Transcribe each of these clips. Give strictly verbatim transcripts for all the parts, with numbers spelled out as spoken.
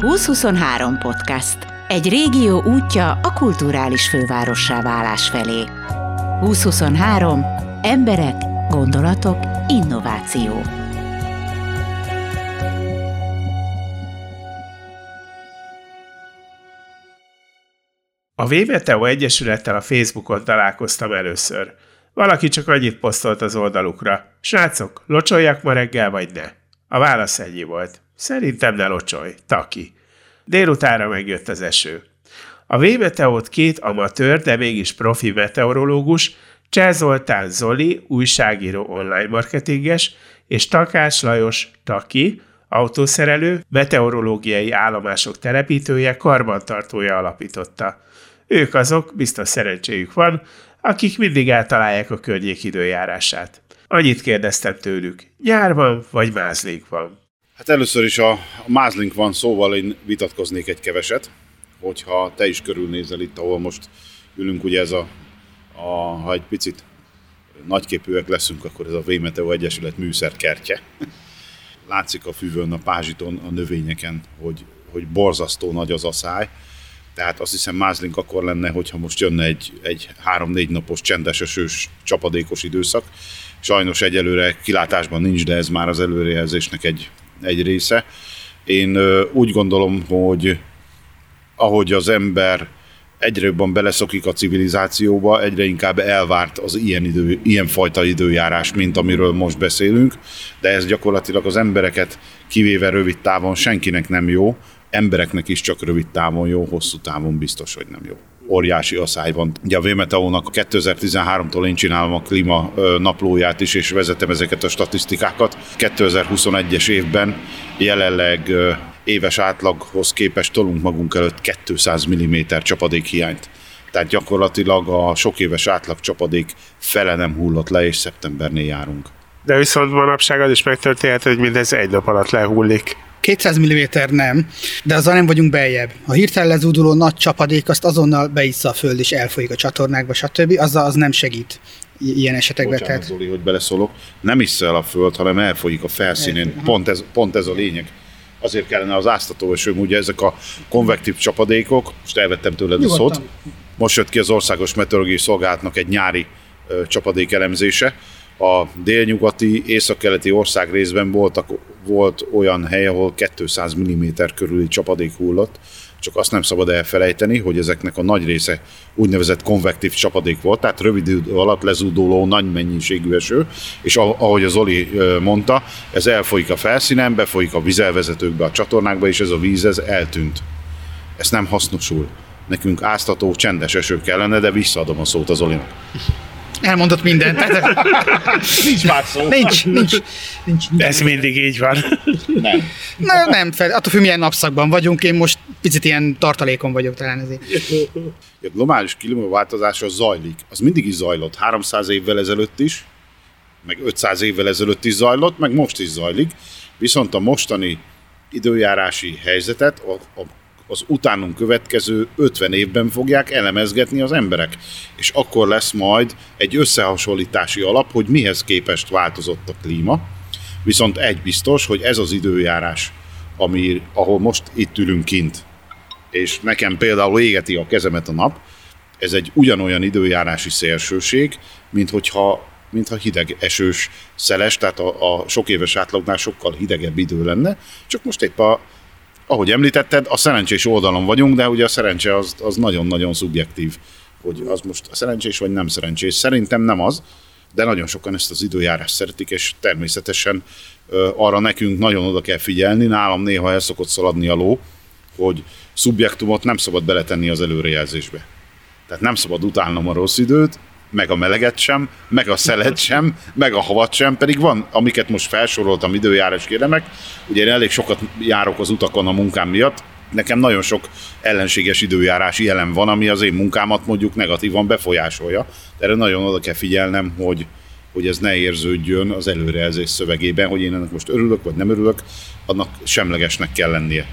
húsz huszonhárom podcast. Egy régió útja a kulturális fővárossá válás felé. húsz huszonhárom. Emberek, gondolatok, innováció. A VWTO Egyesülettel a Facebookon találkoztam először. Valaki csak annyit posztolt az oldalukra. Srácok, locsoljak ma reggel, vagy ne? A válasz ennyi volt. Szerintem ne locsolj, taki. Délutánra megjött az eső. A VMeteót két amatőr, de mégis profi meteorológus, Császár Zoltán Zoli, újságíró, online marketinges, és Takács Lajos, taki, autószerelő, meteorológiai állomások telepítője, karbantartója alapította. Ők azok, biztos szerencséjük van, akik mindig eltalálják a környék időjárását. Annyit kérdeztem tőlük, nyár van, vagy mázlink van? Hát először is a, a mázlink van szóval én vitatkoznék egy keveset, hogyha te is körülnézel itt, ahol most ülünk, ugye ez a, a ha egy picit nagyképűek leszünk, akkor ez a VMeteó Egyesület műszerkertje. Látszik a füvön, a pázsiton, a növényeken, hogy, hogy borzasztó nagy az aszály. Tehát azt hiszem mázlink akkor lenne, hogyha most jönne egy, egy három-négy napos csendes, esős, csapadékos időszak. Sajnos egyelőre kilátásban nincs, de ez már az előrejelzésnek egy, egy része. Én ö, úgy gondolom, hogy ahogy az ember egyre jobban beleszokik a civilizációba, egyre inkább elvárt az ilyen idő, ilyenfajta időjárás, mint amiről most beszélünk, de ez gyakorlatilag az embereket kivéve rövid távon senkinek nem jó, embereknek is csak rövid távon jó, hosszú távon biztos, hogy nem jó. Óriási aszály van. Ugye a VMeteónak kétezer-tizenháromtól én csinálom a klíma naplóját is, és vezetem ezeket a statisztikákat. kétezer-huszonegyes évben jelenleg éves átlaghoz képest tolunk magunk előtt kétszáz milliméter csapadékhiányt. Tehát gyakorlatilag a sok éves átlag csapadék fele nem hullott le, és szeptembernél járunk. De viszont manapság az is megtörténhet, hogy mindez egy nap alatt lehullik. kétszáz milliméter nem, de azzal nem vagyunk beljebb. A hirtelen lezúduló nagy csapadék azt azonnal beissza a föld, és elfolyik a csatornákba, stb. Azzal az nem segít ilyen esetekben. Bocsánat, tehát... Zoli, hogy beleszólok. Nem issza el a föld, hanem elfolyik a felszínén. Pont ez, pont ez a lényeg. Azért kellene az áztatóesőm, ugye ezek a konvektív csapadékok, most elvettem tőled a szót, most jött ki az Országos Meteorológiai Szolgálatnak egy nyári ö, csapadék elemzése. A délnyugati, északkeleti ország részben voltak, volt olyan hely, ahol kétszáz milliméter körüli csapadék hullott, csak azt nem szabad elfelejteni, hogy ezeknek a nagy része úgynevezett konvektív csapadék volt, tehát rövid idő alatt lezúduló nagy mennyiségű eső, és ahogy a Zoli mondta, ez elfolyik a felszínen, befolyik a vízelvezetőkbe, a csatornákba, és ez a víz ez eltűnt. Ez nem hasznosul. Nekünk áztató, csendes eső kellene, de visszaadom a szót a Zolinak. Elmondott mindent. Tehát... nincs más szó. Nincs, nincs, nincs. Ez mindig így van. Nem. Na, nem, fel, attól függ, milyen napszakban vagyunk, én most picit ilyen tartalékon vagyok talán ezért. A globális klímaváltozás az zajlik. Az mindig is zajlott. háromszáz évvel ezelőtt is, meg ötszáz évvel ezelőtt is zajlott, meg most is zajlik. Viszont a mostani időjárási helyzetet a, a az utánunk következő ötven évben fogják elemezgetni az emberek. És akkor lesz majd egy összehasonlítási alap, hogy mihez képest változott a klíma. Viszont egy biztos, hogy ez az időjárás, ami, ahol most itt ülünk kint, és nekem például égeti a kezemet a nap, ez egy ugyanolyan időjárási szélsőség, mint hogyha, mintha hideg, esős, szeles, tehát a, a sok éves átlagnál sokkal hidegebb idő lenne, csak most épp a ahogy említetted, a szerencsés oldalon vagyunk, de ugye a szerencse az, az nagyon-nagyon szubjektív, hogy az most szerencsés vagy nem szerencsés. Szerintem nem az, de nagyon sokan ezt az időjárást szeretik, és természetesen arra nekünk nagyon oda kell figyelni. Nálam néha el szokott szaladni a ló, hogy szubjektumot nem szabad beletenni az előrejelzésbe. Tehát nem szabad utálnom a rossz időt, meg a meleget sem, meg a szelet sem, meg a havat sem, pedig van, amiket most felsoroltam időjárás kéremek, ugye én elég sokat járok az utakon a munkám miatt, nekem nagyon sok ellenséges időjárási jelen van, ami az én munkámat mondjuk negatívan befolyásolja, de erre nagyon oda kell figyelnem, hogy, hogy ez ne érződjön az előrejelzés szövegében, hogy én ennek most örülök, vagy nem örülök, annak semlegesnek kell lennie.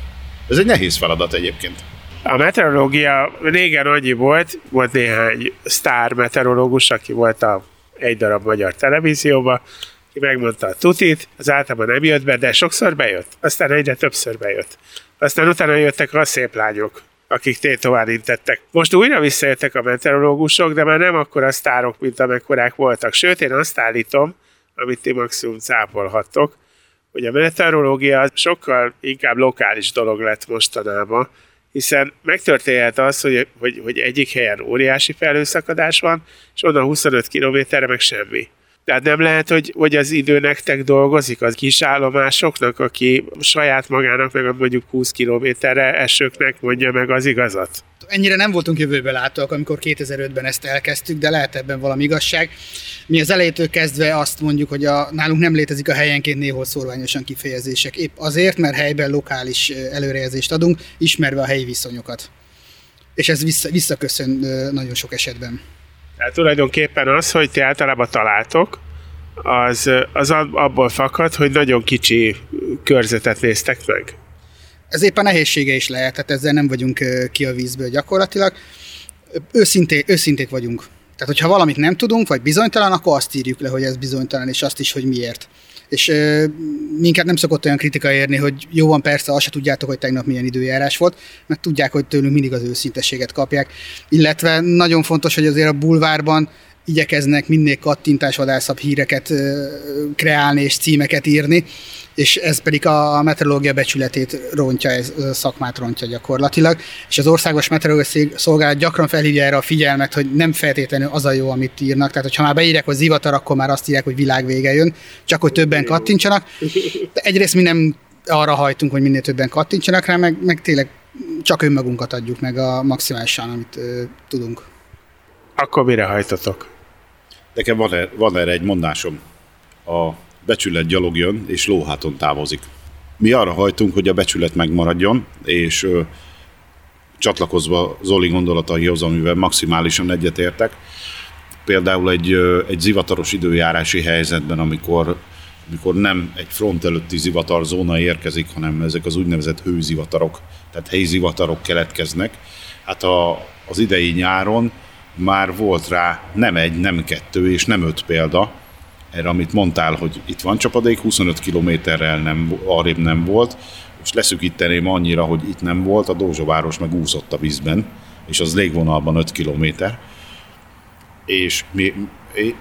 Ez egy nehéz feladat egyébként. A meteorológia régen annyi volt, volt néhány sztár meteorológus, aki volt a egy darab magyar televízióban, megmondta a tutit, az általában nem jött be, de sokszor bejött. Aztán egyre többször bejött. Aztán utána jöttek a szép lányok, akik tétován intettek. Most újra visszajöttek a meteorológusok, de már nem akkora sztárok, mint amekkorák voltak. Sőt, én azt állítom, amit ti maximum cápolhattok, hogy a meteorológia sokkal inkább lokális dolog lett mostanában, hiszen megtörténhet az, hogy, hogy, hogy egyik helyen óriási felhőszakadás van, és onnan huszonöt kilométerre meg semmi. Tehát nem lehet, hogy, hogy az idő nektek dolgozik, az kis állomásoknak, aki saját magának, meg mondjuk húsz kilométerre esőknek mondja meg az igazat. Ennyire nem voltunk jövőbe látóak, amikor kétezer-ötben ezt elkezdtük, de lehet ebben valami igazság. Mi az elejétől kezdve azt mondjuk, hogy a, nálunk nem létezik a helyenként néhol szórványosan kifejezések. Épp azért, mert helyben lokális előrejelzést adunk, ismerve a helyi viszonyokat. És ez vissza, visszaköszön nagyon sok esetben. Tehát tulajdonképpen az, hogy ti általában találtok, az, az abból fakad, hogy nagyon kicsi körzetet néztek meg. Ez éppen nehézsége is lehet, tehát ezzel nem vagyunk ki a vízből gyakorlatilag. Őszinté, őszinték vagyunk. Tehát, hogyha valamit nem tudunk, vagy bizonytalan, akkor azt írjuk le, hogy ez bizonytalan, és azt is, hogy miért. És ö, minket nem szokott olyan kritika érni, hogy jó van, persze, azt se tudjátok, hogy tegnap milyen időjárás volt, mert tudják, hogy tőlünk mindig az őszintességet kapják. Illetve nagyon fontos, hogy azért a bulvárban igyekeznek minél kattintásvadászabb híreket ö, kreálni és címeket írni, és ez pedig a meteorológia becsületét rontja, ez a szakmát rontja gyakorlatilag. És az Országos Meteorológiai Szolgálat gyakran felhívja erre a figyelmet, hogy nem feltétlenül az a jó, amit írnak. Tehát, ha már beírják, hogy zivatar, akkor már azt írják, hogy világvége jön, csak hogy többen kattintsanak. De egyrészt mi nem arra hajtunk, hogy minél többen kattintsanak rá, meg, meg tényleg csak önmagunkat adjuk meg a maximálisan, amit ö, tudunk. Akkor mire hajtotok? Nekem van erre, van erre egy mondásom. A becsület gyalog jön, és lóháton távozik. Mi arra hajtunk, hogy a becsület megmaradjon, és ö, csatlakozva Zoli gondolataihoz, amivel maximálisan egyetértek, például egy, ö, egy zivataros időjárási helyzetben, amikor, amikor nem egy front előtti zivatarzóna érkezik, hanem ezek az úgynevezett hőzivatarok, tehát helyi zivatarok keletkeznek. Hát a, az idei nyáron már volt rá nem egy, nem kettő és nem öt példa, erre, amit mondtál, hogy itt van csapadék, huszonöt kilométerrel nem, arrébb nem volt, és leszűkíteném annyira, hogy itt nem volt, a Dózsaváros meg úszott a vízben, és az légvonalban öt kilométer. És mi,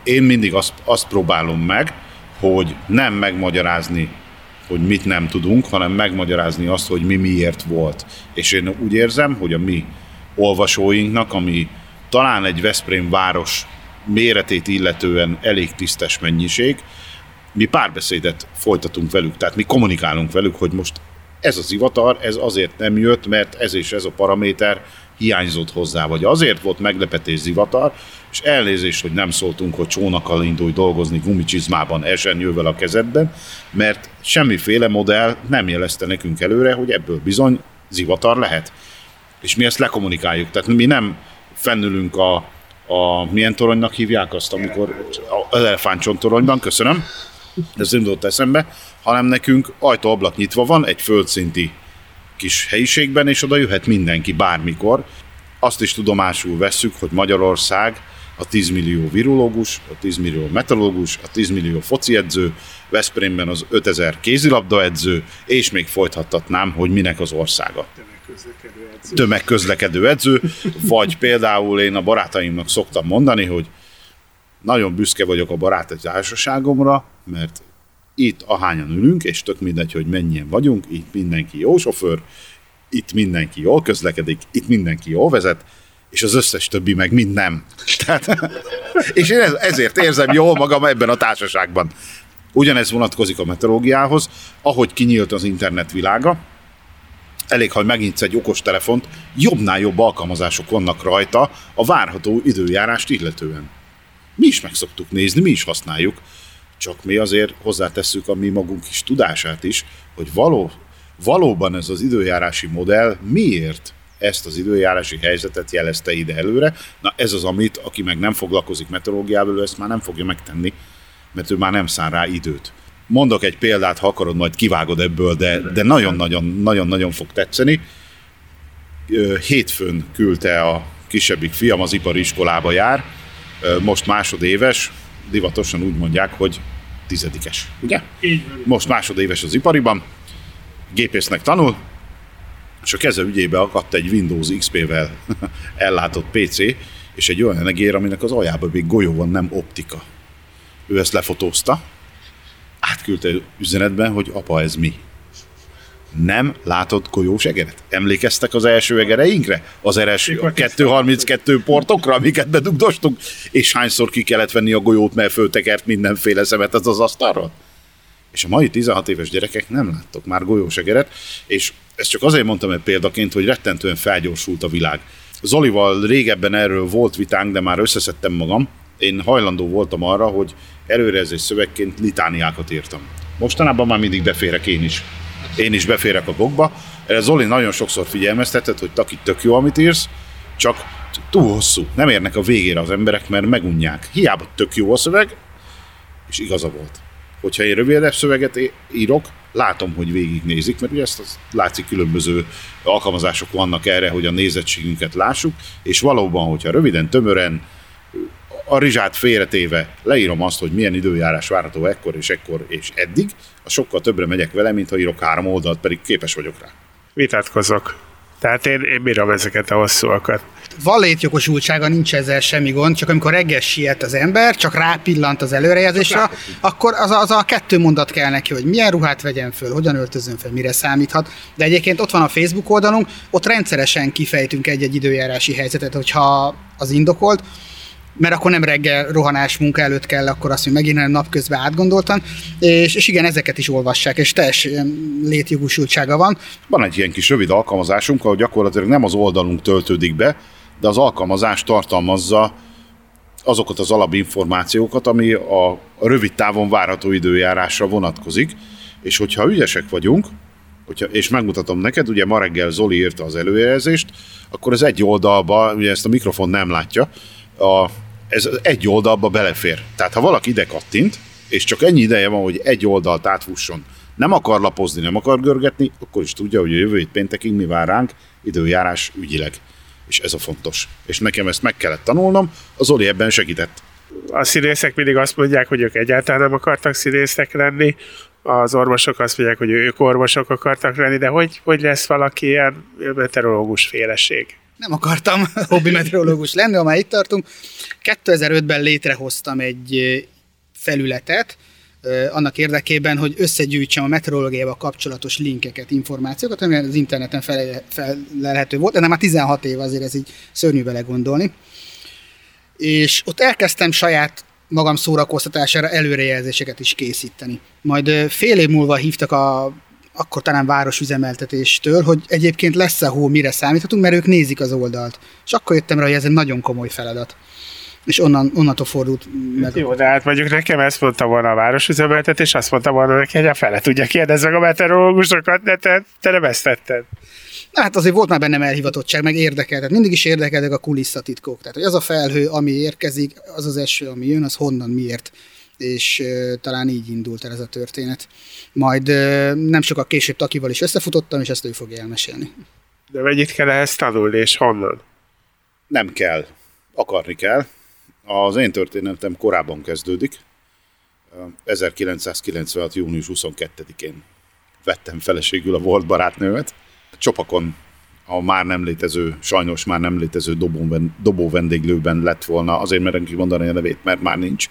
én mindig azt, azt próbálom meg, hogy nem megmagyarázni, hogy mit nem tudunk, hanem megmagyarázni azt, hogy mi miért volt. És én úgy érzem, hogy a mi olvasóinknak, ami talán egy Veszprém város méretét illetően elég tisztes mennyiség, mi párbeszédet folytatunk velük, tehát mi kommunikálunk velük, hogy most ez az zivatar, ez azért nem jött, mert ez és ez a paraméter hiányzott hozzá, vagy azért volt meglepetés zivatar, és elnézést, hogy nem szóltunk, hogy csónakkal indulj dolgozni, gumicsizmában, esernyővel a kezedben, mert semmiféle modell nem jelezte nekünk előre, hogy ebből bizony zivatar lehet. És mi ezt lekommunikáljuk, tehát mi nem fennülünk a A, milyen toronynak hívják azt, amikor az elefántcsontoronyban, köszönöm, ez indult eszembe, hanem nekünk ajtóablak nyitva van egy földszinti kis helyiségben, és oda jöhet mindenki bármikor. Azt is tudomásul vesszük, hogy Magyarország a tíz millió virológus, a tíz millió meteorológus, a tíz millió fociedző, Veszprémben az ötezer kézilabdaedző, és még folytathatnám, hogy minek az országa. Tömegközlekedő edző. Tömegközlekedő edző, vagy például én a barátaimnak szoktam mondani, hogy nagyon büszke vagyok a baráti társaságomra, mert itt ahányan ülünk, és tök mindegy, hogy mennyien vagyunk, itt mindenki jó sofőr, itt mindenki jól közlekedik, itt mindenki jól vezet, és az összes többi meg mind nem. Tehát, és én ezért érzem jól magam ebben a társaságban. Ugyanez vonatkozik a meteorológiához, ahogy kinyílt az internet világa, elég, ha megnyitsz egy okostelefont, jobbnál jobb alkalmazások vannak rajta a várható időjárást illetően. Mi is meg szoktuk nézni, mi is használjuk, csak mi azért hozzátesszük a mi magunk is tudását is, hogy való, valóban ez az időjárási modell miért ezt az időjárási helyzetet jelezte ide előre. Na ez az, amit, aki meg nem foglalkozik meteorológiával, ezt már nem fogja megtenni, mert ő már nem szán rá időt. Mondok egy példát, ha akarod, majd kivágod ebből, de, de nagyon-nagyon fog tetszeni. Hétfőn küldte a kisebbik fiam, az ipari iskolába jár, most másodéves, divatosan úgy mondják, hogy tizedikes, ugye? Most másodéves az ipariban, gépésznek tanul, és a keze ügyébe akadt egy Windows iksz pé-vel ellátott pé cé, és egy olyan egér, aminek az aljában még golyó van, nem optika. Ő ezt lefotózta, átküldte üzenetben, hogy apa, ez mi? Nem látott golyós egeret? Emlékeztek az első egereinkre? Az első kettő harminckettő portokra, amiket bedugdostunk? És hányszor ki kellett venni a golyót, mert föltekert mindenféle szemetet az asztalról? És a mai tizenhat éves gyerekek nem láttak már golyós egeret, és ezt csak azért mondtam egy példaként, hogy rettentően felgyorsult a világ. Zolival régebben erről volt vitánk, de már összeszedtem magam. Én hajlandó voltam arra, hogy előrejelzés szövegként litániákat írtam. Mostanában már mindig beférek én is. Én is beférek a gokba. Erre Zoli nagyon sokszor figyelmeztetett, hogy taki, tök jó, amit írsz, csak túl hosszú. Nem érnek a végére az emberek, mert megunják. Hiába tök jó a szöveg, és igaza volt. Hogyha én rövidebb szöveget írok, látom, hogy végignézik, mert ugye ezt az, látszik, különböző alkalmazások vannak erre, hogy a nézettségünket lássuk, és valóban, hogyha röviden, tömören, a rizsát félretéve leírom azt, hogy milyen időjárás várható ekkor és ekkor és eddig, a sokkal többre megyek vele, mint ha írok három oldalt, pedig képes vagyok rá. Vitatkozok. Tehát én, én bírom ezeket a hosszúakat. Van létjogosultsága, nincs ezzel semmi gond, csak amikor reggel siet az ember, csak rápillant az előrejelzésre, akkor az a, az a kettő mondat kell neki, hogy milyen ruhát vegyen föl, hogyan öltözön föl, mire számíthat. De egyébként ott van a Facebook oldalunk, ott rendszeresen kifejtünk egy-egy időjárási helyzetet, hogyha az indokolt, mert akkor nem reggel rohanás munka előtt kell, akkor azt, hogy megint, hanem napközben átgondoltan, és, és igen, ezeket is olvassák, és teljesen létjogosultsága van. Van egy ilyen kis rövid alkalmazásunk, ahol gyakorlatilag nem az oldalunk töltődik be, de az alkalmazás tartalmazza azokat az alapinformációkat, ami a rövid távon várható időjárásra vonatkozik, és hogyha ügyesek vagyunk, hogyha, és megmutatom neked, ugye ma reggel Zoli írta az előjelzést, akkor az egy oldalban, ugye ezt a mikrofon nem látja, a ez egy oldalba belefér. Tehát ha valaki ide kattint, és csak ennyi ideje van, hogy egy oldalt átvusson, nem akar lapozni, nem akar görgetni, akkor is tudja, hogy a jövő hét péntekig mi vár ránk időjárás ügyileg. És ez a fontos. És nekem ezt meg kellett tanulnom, az Oli ebben segített. A színészek mindig azt mondják, hogy ők egyáltalán nem akartak színészek lenni, az orvosok azt mondják, hogy ők orvosok akartak lenni, de hogy, hogy lesz valaki ilyen meteorológus féleség? Nem akartam hobbi meteorológus lenni, ha már itt tartunk. kétezer-ötben létrehoztam egy felületet, annak érdekében, hogy összegyűjtsem a meteorológiával kapcsolatos linkeket, információkat, ami az interneten felelhető volt, de már tizenhat év, azért ez így szörnyű belegondolni. És ott elkezdtem saját magam szórakoztatására előrejelzéseket is készíteni. Majd fél év múlva hívtak a akkor talán városüzemeltetéstől, hogy egyébként lesz-e hó, mire számíthatunk, mert ők nézik az oldalt. És akkor jöttem rá, hogy ez egy nagyon komoly feladat. És onnan, onnantól fordult meg. Jó, de hát mondjuk nekem ezt mondta volna a városüzemeltetés, azt mondta volna neki, hogy a fele tudja, kérdezz meg a meteorológusokat, de te, te nem ezt tetted. Na hát azért volt már bennem elhivatottság, meg érdekel, tehát mindig is érdekeltek a kulisszatitkok. Tehát, hogy az a felhő, ami érkezik, az az eső, ami jön, az honnan, miért. És uh, talán így indult el ez a történet. Majd uh, nem sokkal később Takival is összefutottam, és ezt ő fogja elmesélni. De mennyit kell ehhez tanulni, és honnan? Nem kell. Akarni kell. Az én történetem korábban kezdődik. ezerkilencszázkilencvenhat. június huszonkettedikén vettem feleségül a volt barátnőmet. Csopakon, a már nem létező, sajnos már nem létező dobó, dobó vendéglőben lett volna, azért merem kimondani a nevét, mert már nincs.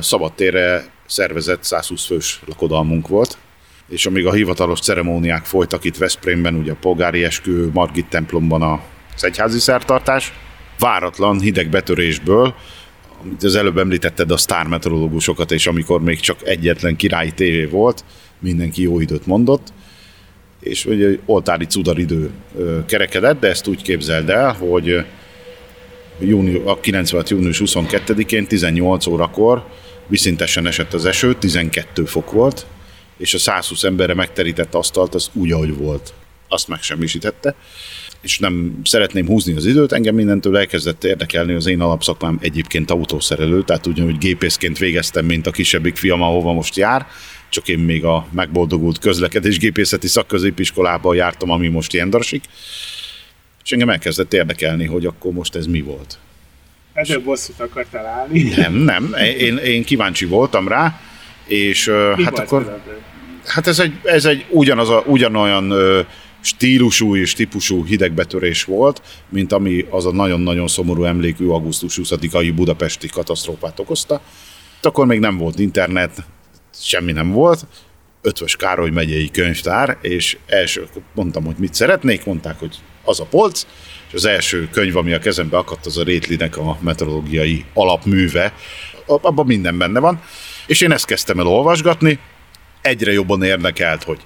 Szabadtérre szervezett százhúsz fős lakodalmunk volt, és amíg a hivatalos ceremóniák folytak itt Veszprémben, ugye a polgári eskü, Margit templomban az egyházi szertartás, váratlan hideg betörésből, amit az előbb említetted, a sztármeteorológusokat, és amikor még csak egyetlen királyi tévé volt, mindenki jó időt mondott, és ugye oltári cudaridő kerekedett, de ezt úgy képzeld el, hogy a kilencvenhat. június huszonkettedikén tizennyolc órakor viszintesen esett az eső, tizenkét fok volt, és a százhúsz emberre megterített asztalt az úgy, ahogy volt. Azt megsemmisítette, és nem szeretném húzni az időt, engem mindentől elkezdett érdekelni az én alapszakmám, egyébként autószerelő, tehát ugyanúgy gépészként végeztem, mint a kisebbik fiam, ahova most jár, csak én még a megboldogult közlekedésgépészeti szakközépiskolában jártam, ami most Jendarsik. És engem elkezdett érdekelni, hogy akkor most ez mi volt. Ezért bosszút akartál állni? Nem, nem. Én, én kíváncsi voltam rá, És uh, hát akkor... Hát ez egy, ez egy ugyanaz a, ugyanolyan ö, stílusú és típusú hidegbetörés volt, mint ami az a nagyon-nagyon szomorú emlékű augusztus huszadikai budapesti katasztrófát okozta. Akkor még nem volt internet, semmi nem volt. Ötvös Károly megyei könyvtár, és első mondtam, hogy mit szeretnék, mondták, hogy az a polc, és az első könyv, ami a kezembe akadt, az a Rétlynek a meteorológiai alapműve. Abban minden benne van. És én ezt kezdtem el olvasgatni. Egyre jobban érdekelt, hogy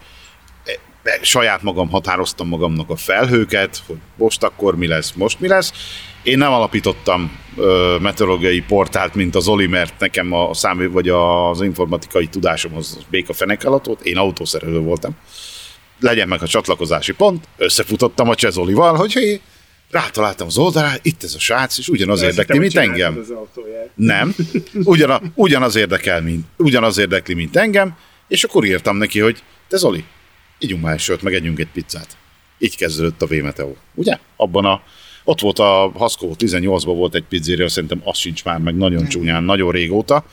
saját magam határoztam magamnak a felhőket, hogy most akkor mi lesz, most mi lesz. Én nem alapítottam ö, meteorológiai portált, mint az Zoli, mert nekem a számú vagy az informatikai tudásom az béka fenek alatt volt. Én autószerelő voltam. Legyen meg a csatlakozási pont. Összefutottam a Csezolival, hogy hé, rátaláltam az oldalát, itt ez a srác, és ugyanaz érdekli, mint engem. Nem, ugyanaz, ugyanaz, érdekel, mint, ugyanaz érdekli, mint engem. És akkor írtam neki, hogy te Zoli, ígyunk már egy sört, meg együnk egy pizzát. Így kezdődött a VMeteó, ugye? Abban a, ott volt a Haszkó, tizennyolcban volt egy pizzéria, szerintem az sincs már, meg nagyon csúnyán, nagyon régóta.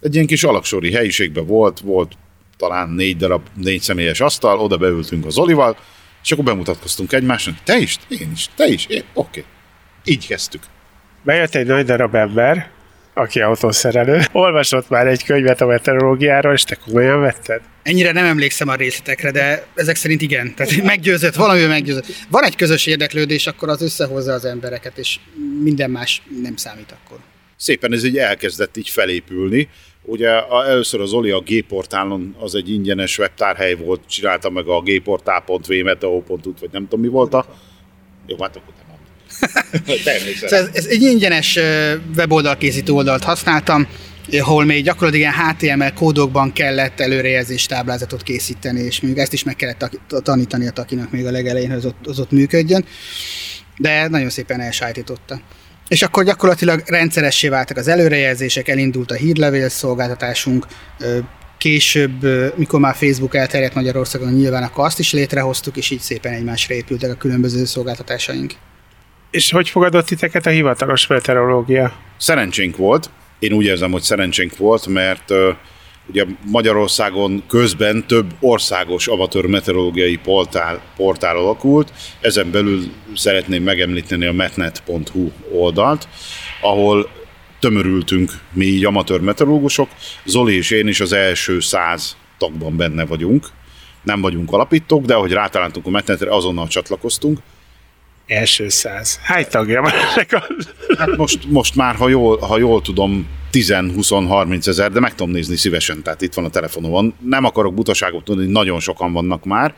Egy ilyen kis alaksori helyiségben volt, volt talán négy darab, négy személyes asztal, oda beültünk a Zolival, és akkor bemutatkoztunk egymásnak, te is, én is, te is, én, oké. Okay. Így kezdtük. Bejött egy nagy darab ember, aki autószerelő, olvasott már egy könyvet a meteorológiáról, és te komolyan vetted? Ennyire nem emlékszem a részletekre, de ezek szerint igen. Tehát meggyőzött, valami meggyőzött. Van egy közös érdeklődés, akkor az összehozza az embereket, és minden más nem számít akkor. Szépen ez így elkezdett így felépülni. Ugye először az Zoli a G-portálon, az egy ingyenes webtárhely volt, csinálta meg a gportál pont v meteo pont hu-t, vagy nem tudom mi volt a... Jó, hát akkor nem. szóval ez egy ingyenes weboldalkészítő oldalt használtam, ahol még gyakorlatilag há té em el kódokban kellett előrejelzés táblázatot készíteni, és még ezt is meg kellett tanítani a takinak még a legelején, hogy az ott, az ott működjön, de nagyon szépen elsájtította. És akkor gyakorlatilag rendszeressé váltak az előrejelzések, elindult a hírlevél szolgáltatásunk, később, mikor már Facebook elterjedt Magyarországon, nyilván akkor azt is létrehoztuk, és így szépen egymásra épültek a különböző szolgáltatásaink. És hogy fogadott titeket a hivatalos meteorológia? Szerencsénk volt. Én úgy érzem, hogy szerencsénk volt, mert uh, ugye Magyarországon közben több országos amatőr meteorológiai portál, portál alakult. Ezen belül szeretném megemlíteni a metnet pont hu oldalt, ahol tömörültünk mi így amatőr meteorológusok. Zoli és én is az első száz tagban benne vagyunk. Nem vagyunk alapítók, de ahogy rátaláltunk a metnetre, azonnal csatlakoztunk. Első száz. Hány tagja van ennek? Hát most, most már, ha jól, ha jól tudom, tíz, húsz, harminc ezer, de meg tudom nézni szívesen, tehát itt van a telefonomon. Nem akarok butaságot tudni, nagyon sokan vannak már.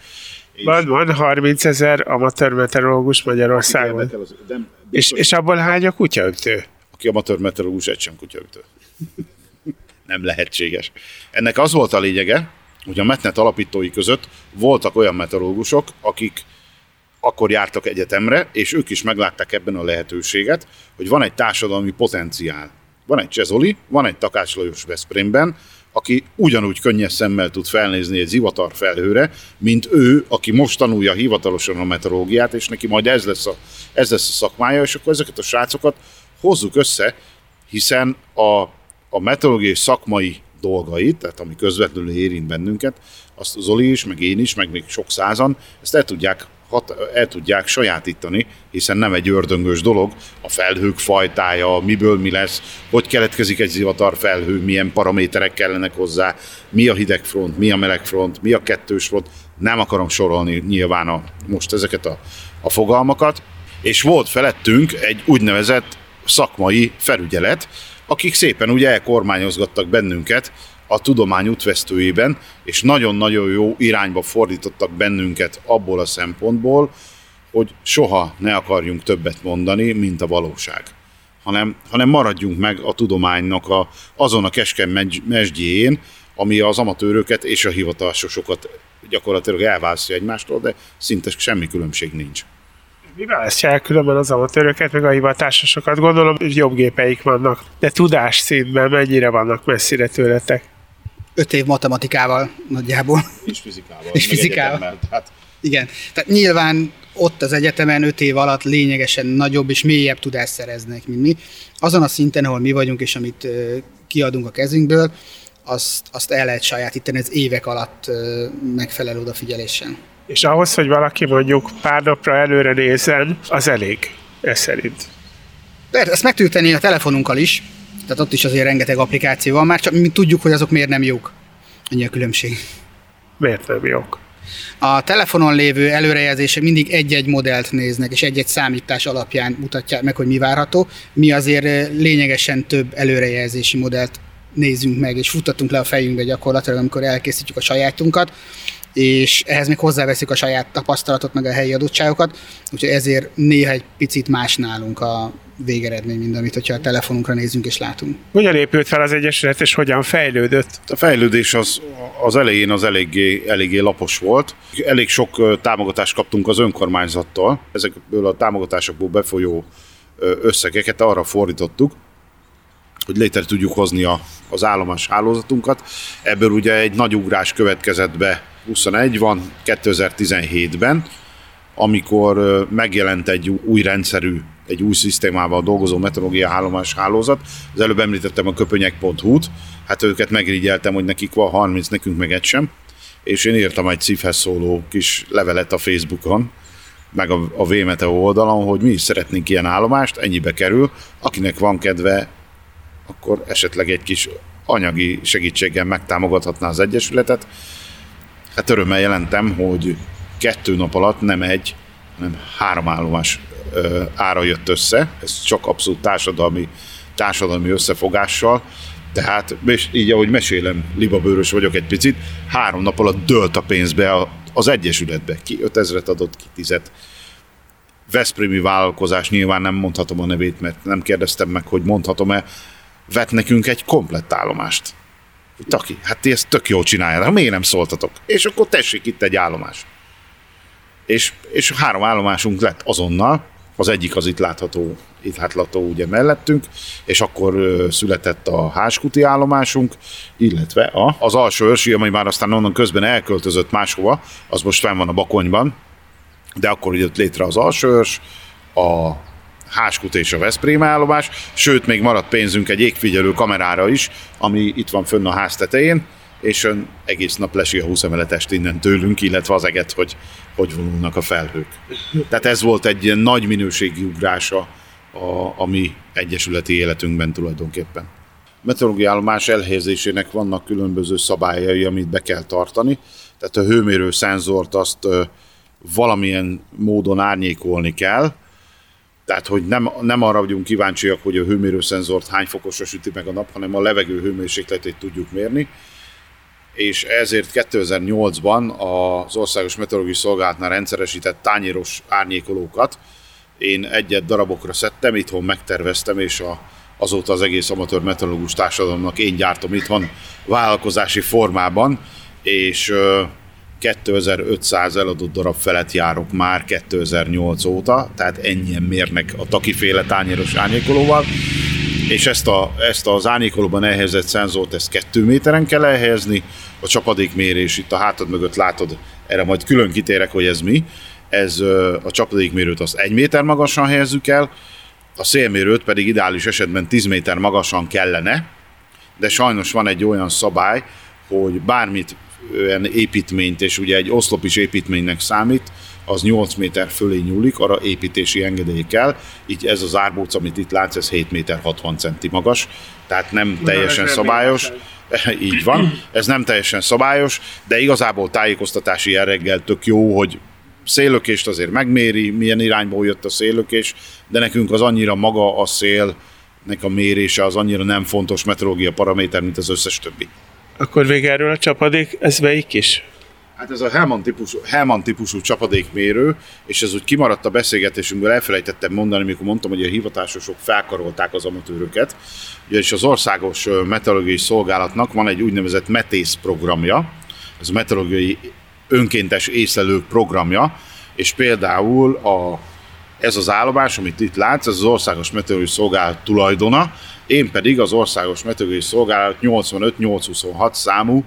Van, van harminc ezer amatőr meteorológus Magyarországon. Igen, az, de, de és, és abból hány a kutyaütő? Aki amatőr meteorológus, egy sem kutyaütő. Nem lehetséges. Ennek az volt a lényege, hogy a Metnet alapítói között voltak olyan meteorológusok, akik akkor jártak egyetemre, és ők is meglátták ebben a lehetőséget, hogy van egy társadalmi potenciál. Van egy Csezoli, van egy Takács Lajos Veszprémben, aki ugyanúgy könnyes szemmel tud felnézni egy zivatar felhőre, mint ő, aki most tanulja hivatalosan a meteorológiát, és neki majd ez lesz a, ez lesz a szakmája, és akkor ezeket a srácokat hozzuk össze, hiszen a, a meteorológiai szakmai dolgait, tehát ami közvetlenül érint bennünket, azt Zoli is, meg én is, meg még sok százan, ezt el tudják Hat, el tudják sajátítani, hiszen nem egy ördöngös dolog, a felhők fajtája, miből mi lesz, hogy keletkezik egy zivatar felhő, milyen paraméterek kellenek hozzá, mi a hidegfront, mi a melegfront, mi a kettős front, nem akarom sorolni nyilván a, most ezeket a, a fogalmakat, és volt felettünk egy úgynevezett szakmai felügyelet, akik szépen ugye elkormányozgattak bennünket a tudomány útvesztőjében, és nagyon-nagyon jó irányba fordítottak bennünket abból a szempontból, hogy soha ne akarjunk többet mondani, mint a valóság, hanem, hanem maradjunk meg a tudománynak a, azon a keskeny mesdjéjén, ami az amatőröket és a hivatalosokat gyakorlatilag elválasztja egymástól, de szinte semmi különbség nincs. Mi választják különben az amatőröket, meg a hivatásosokat? Gondolom, hogy jobb gépeik vannak. De tudás szintben mennyire vannak messzire tőletek? Öt év matematikával nagyjából. És fizikával. És fizikával. Egyetemmel, tehát. Igen. Tehát nyilván ott az egyetemen öt év alatt lényegesen nagyobb és mélyebb tudást szereznek, mint mi. Azon a szinten, ahol mi vagyunk, és amit kiadunk a kezünkből, azt, azt el lehet sajátítani az évek alatt megfelelő odafigyelésen. És ahhoz, hogy valaki mondjuk pár napra előre nézzen, az elég, ez szerint. De ezt meg tudjuk tenni a telefonunkkal is, tehát ott is azért rengeteg applikáció van, már csak mi tudjuk, hogy azok miért nem jók. Ennyi a különbség. Miért nem jók? A telefonon lévő előrejelzések mindig egy-egy modellt néznek, és egy-egy számítás alapján mutatják meg, hogy mi várható. Mi azért lényegesen több előrejelzési modellt nézzünk meg, és futtatunk le a fejünkbe gyakorlatilag, amikor elkészítjük a sajátunkat, és ehhez még hozzáveszik a saját tapasztalatot, meg a helyi adottságokat, úgyhogy ezért néha egy picit más nálunk a végeredmény, mint amit, hogyha a telefonunkra nézzünk és látunk. Hogyan épült fel az Egyesület, és hogyan fejlődött? A fejlődés az, az elején az eléggé, eléggé lapos volt. Elég sok támogatást kaptunk az önkormányzattól. Ezekből a támogatásokból befolyó összegeket arra fordítottuk, hogy létre tudjuk hozni a, az állomás hálózatunkat. Ebből ugye egy nagy ugrás következett be huszonegy van, kétezer-tizenhétben, amikor megjelent egy új rendszerű, egy új szisztémával dolgozó meteorológiai állomás hálózat. Az előbb említettem a köpönyek pont hú-t, hát őket megrigyeltem, hogy nekik van harminc, nekünk meg egy sem, és én írtam egy cívhez szóló kis levelet a Facebookon, meg a, a VMeteó oldalon, hogy mi is szeretnénk ilyen állomást, ennyibe kerül, akinek van kedve, akkor esetleg egy kis anyagi segítséggel megtámogathatná az Egyesületet. Hát örömmel jelentem, hogy kettő nap alatt nem egy, hanem három állomás ára jött össze. Ez csak abszolút társadalmi, társadalmi összefogással. Tehát, és így ahogy mesélem, libabőrös vagyok egy picit, három nap alatt dőlt a pénzbe az Egyesületbe. Ki ötezret adott, ki tízet. Veszprémi vállalkozás, nyilván nem mondhatom a nevét, mert nem kérdeztem meg, hogy mondhatom-e, vett nekünk egy komplett állomást. Taki, hát ti ezt tök jól csináljátok, miért nem szóltatok? És akkor tessék, itt egy állomás. És, és három állomásunk lett azonnal, az egyik az itt látható, itt látható ugye mellettünk, és akkor született a Háskuti állomásunk, illetve a, az alsó őrsi, amely már aztán onnan közben elköltözött máshova, az most fenn van a Bakonyban, de akkor jött létre az alsó őrs, a Háskut és a Veszprém állomás, sőt, még maradt pénzünk egy égfigyelő kamerára is, ami itt van fönn a ház tetején, és ön egész nap lesi a húsz emeletest innen tőlünk, illetve az eget, hogy hogy vonulnak a felhők. Tehát ez volt egy ilyen nagy minőségi ugrása a, a mi egyesületi életünkben tulajdonképpen. A meteorológiai állomás elhelyezésének vannak különböző szabályai, amit be kell tartani, tehát a hőmérő szenzort azt valamilyen módon árnyékolni kell. Tehát, hogy nem, nem arra vagyunk kíváncsiak, hogy a hőmérőszenzort hány fokosra süti meg a nap, hanem a levegő hőmérsékletét tudjuk mérni. És ezért kétezer-nyolcban az Országos Meteorológiai Szolgálatnál rendszeresített tányéros árnyékolókat én egyet darabokra szedtem, itthon megterveztem, és a, azóta az egész amatőr meteorológus társadalomnak én gyártom itthon vállalkozási formában, és kétezer-ötszáz eladott darab felett járok már kétezer-nyolc óta, tehát ennyien mérnek a takiféle tányéros árnyékolóval, és ezt, a, ezt az árnyékolóban elhelyezett szenzort, ezt kettő méteren kell elhelyezni, a csapadékmérés, itt a hátad mögött látod, erre majd külön kitérek, hogy ez mi, ez a csapadékmérőt azt egy méter magasan helyezzük el, a szélmérőt pedig ideális esetben tíz méter magasan kellene, de sajnos van egy olyan szabály, hogy bármit olyan építményt, és ugye egy oszlop is építménynek számít, az nyolc méter fölé nyúlik, arra építési engedély kell, így ez az árbóc, amit itt látsz, ez hét méter hatvan centi magas, tehát nem teljesen szabályos, így van, ez nem teljesen szabályos, de igazából tájékoztatási jelleggel tök jó, hogy széllökést azért megméri, milyen irányból jött a széllökés, de nekünk az annyira maga a szélnek a mérése, az annyira nem fontos meteorológia paraméter, mint az összes többi. Akkor végül a csapadék, ez melyik is? Hát ez a Hellmann típusú, Hellmann típusú csapadékmérő, és ez úgy kimaradt a beszélgetésünkből, elfelejtettem mondani, mikor mondtam, hogy a hivatásosok felkarolták az amatőröket, ugyanis az Országos Meteorológiai Szolgálatnak van egy úgynevezett metész programja, ez a meteorológiai önkéntes észlelők programja, és például a, ez az állomás, amit itt látsz, ez az Országos Meteorológiai Szolgálat tulajdona, én pedig az Országos Meteorológiai Szolgálat nyolcvanöt nyolcszázhuszonhat számú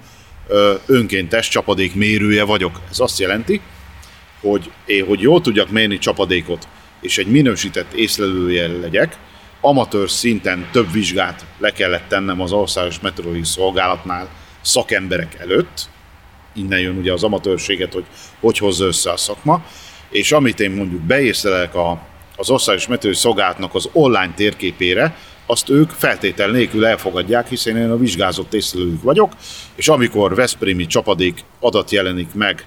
önkéntes csapadékmérője vagyok. Ez azt jelenti, hogy én, hogy jól tudjak mérni csapadékot, és egy minősített észlelője legyek, amatőr szinten több vizsgát le kellett tennem az Országos Meteorológiai Szolgálatnál szakemberek előtt. Innen jön ugye az amatőrséget, hogy hogy hozza össze a szakma. És amit én mondjuk beészlelek a, az Országos Meteorológiai Szolgálatnak az online térképére, azt ők feltétel nélkül elfogadják, hiszen én a vizsgázott észlelőjük vagyok, és amikor veszprémi csapadék adat jelenik meg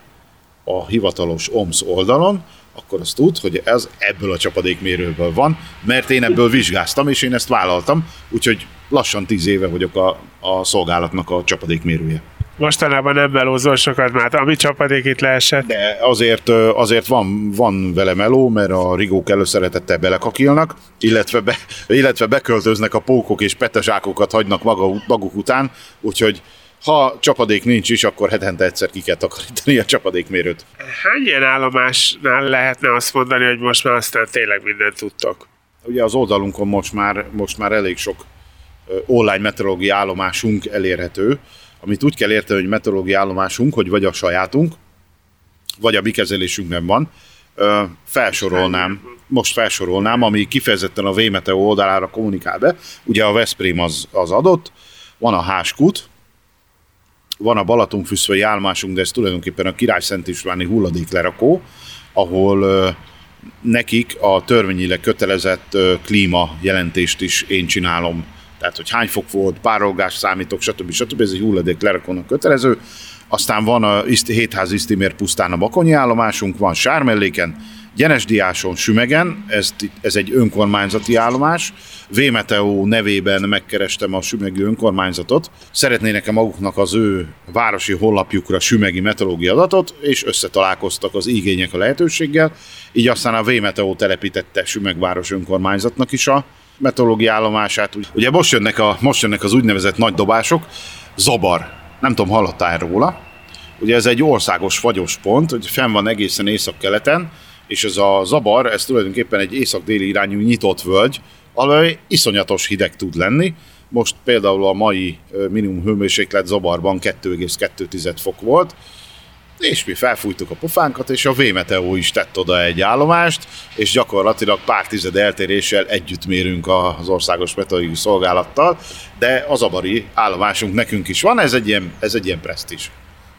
a hivatalos o em esz oldalon, akkor azt tud, hogy ez ebből a csapadékmérőből van, mert én ebből vizsgáztam, és én ezt vállaltam, úgyhogy lassan tíz éve vagyok a, a szolgálatnak a csapadékmérője. Mostanában nem melózol sokat már, ami csapadék itt leesett. De azért, azért van, van vele meló, mert a rigók előszeretettel belekakilnak, illetve, be, illetve beköltöznek a pókok és petezsákokat hagynak maga, maguk után, úgyhogy ha csapadék nincs is, akkor hetente egyszer ki kell takarítani a csapadékmérőt. Hány ilyen állomásnál lehetne azt mondani, hogy most már aztán tényleg mindent tudtok? Ugye az oldalunkon most már, most már elég sok online meteorológiai állomásunk elérhető, amit úgy kell érteni, hogy meteorológiai állomásunk, hogy vagy a sajátunk, vagy a mi kezelésünkben van. Felsorolnám, most felsorolnám, ami kifejezetten a VMeteó oldalára kommunikál be. Ugye a Veszprém az, az adott, van a Háskút, van a Balatonfűszvai állomásunk, de ez tulajdonképpen a Király Szent Istváni hulladéklerakó, ahol nekik a törvényileg kötelezett klímajelentést is én csinálom. Tehát, hogy hány fok volt, párolgás számítok, stb. stb. Ez egy hulladéklerakónak kötelező. Aztán van a Hétház Mérpusztán a Bakonyi állomásunk, van Sármelléken, Gyenesdiáson, Sümegen, ez, ez egy önkormányzati állomás. VMeteó nevében megkerestem a sümegi önkormányzatot. Szeretnének-e maguknak az ő városi honlapjukra sümegi meteorológiai adatot, és összetalálkoztak az igények a lehetőséggel. Így aztán a VMeteó telepítette Sümegváros önkormányzatnak is a meteorológiai állomását. Ugye most jönnek, a, most jönnek az úgynevezett nagy dobások. Zabar, nem tudom, hallottál róla. Ugye ez egy országos fagyos pont, hogy fenn van egészen északkeleten, és ez a Zabar, ez tulajdonképpen egy észak-déli irányú nyitott völgy, amely iszonyatos hideg tud lenni. Most például a mai minimum hőmérséklet Zabarban kettő egész kettő fok volt, és mi felfújtuk a pofánkat, és a VMeteó is tett oda egy állomást, és gyakorlatilag pár tized eltéréssel együtt mérünk az Országos Meteorológiai Szolgálattal, de az abari állomásunk nekünk is van, ez egy ilyen, ez egy ilyen presztízs.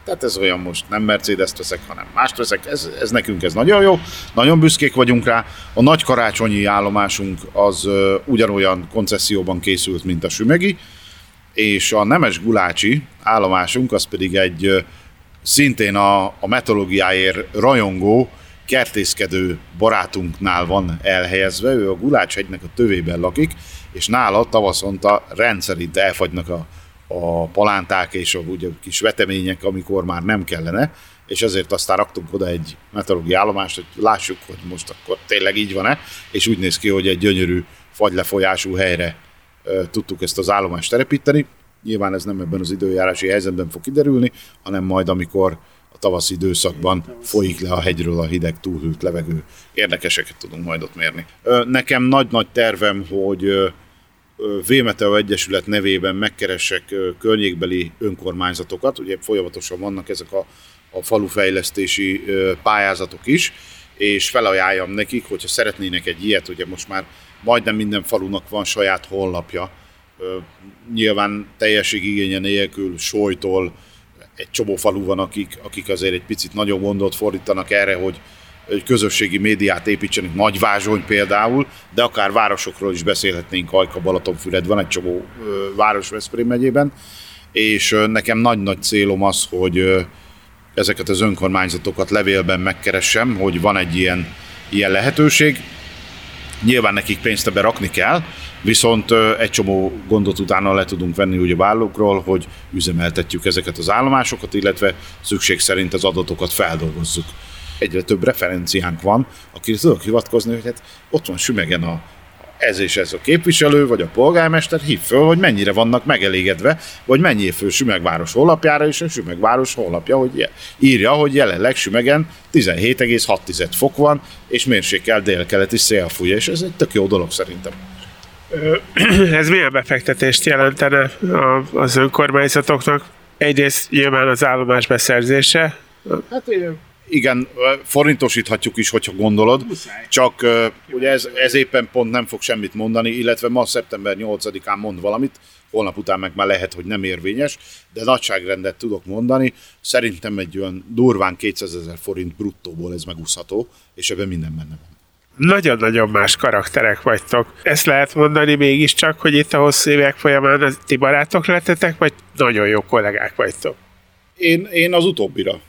Tehát ez olyan, most nem Mercedes-t veszek, hanem mást veszek, ez, ez nekünk ez nagyon jó, nagyon büszkék vagyunk rá. A nagy karácsonyi állomásunk az ugyanolyan koncesszióban készült, mint a sümegi, és a Nemes Gulácsi állomásunk az pedig egy szintén a, a meteorológiáért rajongó, kertészkedő barátunknál van elhelyezve. Ő a Gulácshegynek a tövében lakik, és nála tavaszonta rendszerint elfagynak a, a palánták és a, ugye, kis vetemények, amikor már nem kellene, és ezért aztán raktunk oda egy meteorológiai állomást, hogy lássuk, hogy most akkor tényleg így van-e, és úgy néz ki, hogy egy gyönyörű fagylefolyású helyre e, tudtuk ezt az állomást telepíteni. Nyilván ez nem ebben az időjárási helyzetben fog kiderülni, hanem majd, amikor a tavaszi időszakban folyik le a hegyről a hideg, túlhűlt levegő. Érdekeseket tudunk majd ott mérni. Nekem nagy-nagy tervem, hogy VMeteó Egyesület nevében megkeressek környékbeli önkormányzatokat. Ugye folyamatosan vannak ezek a, a falufejlesztési pályázatok is, és felajánljam nekik, hogyha szeretnének egy ilyet, ugye most már majdnem minden falunak van saját honlapja, nyilván teljeség igénye nélkül, sólytól egy csomó falu van, akik, akik azért egy picit nagyobb gondot fordítanak erre, hogy közösségi médiát építsenek, Nagyvázsony például, de akár városokról is beszélhetnénk, Hajka, Balatonfüred, van egy csomó város Veszprém megyében, és nekem nagy-nagy célom az, hogy ezeket az önkormányzatokat levélben megkeressem, hogy van egy ilyen, ilyen lehetőség. Nyilván nekik pénzt ebbe rakni kell, viszont egy csomó gondot utána le tudunk venni úgy a vállukról, hogy üzemeltetjük ezeket az állomásokat, illetve szükség szerint az adatokat feldolgozzuk. Egyre több referenciánk van, akire tudok hivatkozni, hogy hát ott van Sümegen a, ez és ez a képviselő, vagy a polgármester, hív föl, hogy mennyire vannak megelégedve, vagy menjél föl Sümegváros honlapjára, és a Sümegváros honlapja hogy írja, hogy jelenleg Sümegen tizenhét egész hat fok van, és mérsékel délkeleti szélfújja, és ez egy tök jó dolog szerintem. Ez milyen befektetést jelentene az önkormányzatoknak? Egyrészt nyilván az állomás beszerzése. Hát igen, forintosíthatjuk is, hogyha gondolod, muszáj. Csak ugye ez, ez éppen pont nem fog semmit mondani, illetve ma szeptember nyolcadikán mond valamit, holnap után meg már lehet, hogy nem érvényes, de nagyságrendet tudok mondani, szerintem egy olyan durván kétszázezer forint bruttóból ez megúszható, és ebben minden benne van. Nagyon-nagyon más karakterek vagytok. Ezt lehet mondani mégiscsak, hogy itt a hosszú évek folyamán az ti barátok lettetek, vagy nagyon jó kollégák vagytok? Én, én az utóbbira.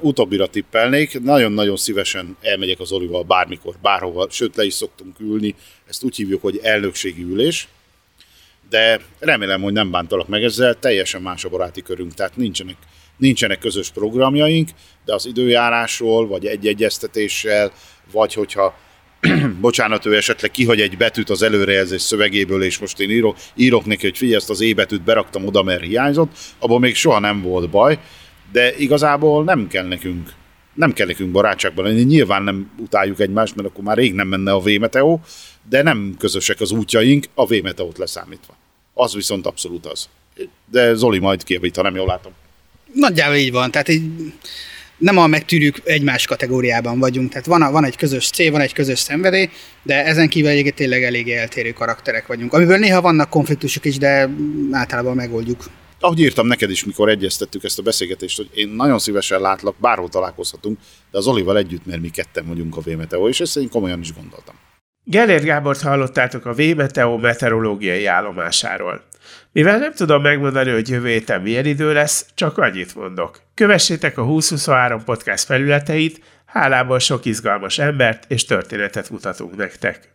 utóbbira tippelnék. Nagyon-nagyon szívesen elmegyek az Olival bármikor, bárhova, sőt le is szoktunk ülni. Ezt úgy hívjuk, hogy elnökségi ülés. De remélem, hogy nem bántalak meg ezzel, teljesen más a baráti körünk, tehát nincsenek, nincsenek közös programjaink, de az időjárásról, vagy egy egyeztetéssel, vagy hogyha bocsánat, ő esetleg kihagy egy betűt az előrejelzés szövegéből, és most én írok, írok neki, hogy figyelj, ezt az é betűt beraktam oda, mert hiányzott, abban még soha nem volt baj, de igazából nem kell nekünk, nem kell nekünk barátságban lenni, nyilván nem utáljuk egymást, mert akkor már rég nem menne a VMeteó, de nem közösek az útjaink, a VMeteót leszámítva. Az viszont abszolút az. De Zoli majd kiavít, ha nem jól látom. Nagyjából így van, tehát így... nem a megtűrjük egymás kategóriában vagyunk, tehát van, a, van egy közös cél, van egy közös szenvedély, de ezen kívül egyébként tényleg eléggé eltérő karakterek vagyunk, amiből néha vannak konfliktusok is, de általában megoldjuk. Ahogy írtam neked is, mikor egyeztettük ezt a beszélgetést, hogy én nagyon szívesen látlak, bárhol találkozhatunk, de az Olival együtt, mert mi ketten vagyunk a VMeteó, és ezt én komolyan is gondoltam. Gellért Gábort hallottátok a VMeteó meteorológiai állomásáról. Mivel nem tudom megmondani, hogy jövő héten milyen idő lesz, csak annyit mondok. Kövessétek a húsz huszonhárom podcast felületeit, hálából sok izgalmas embert és történetet mutatunk nektek.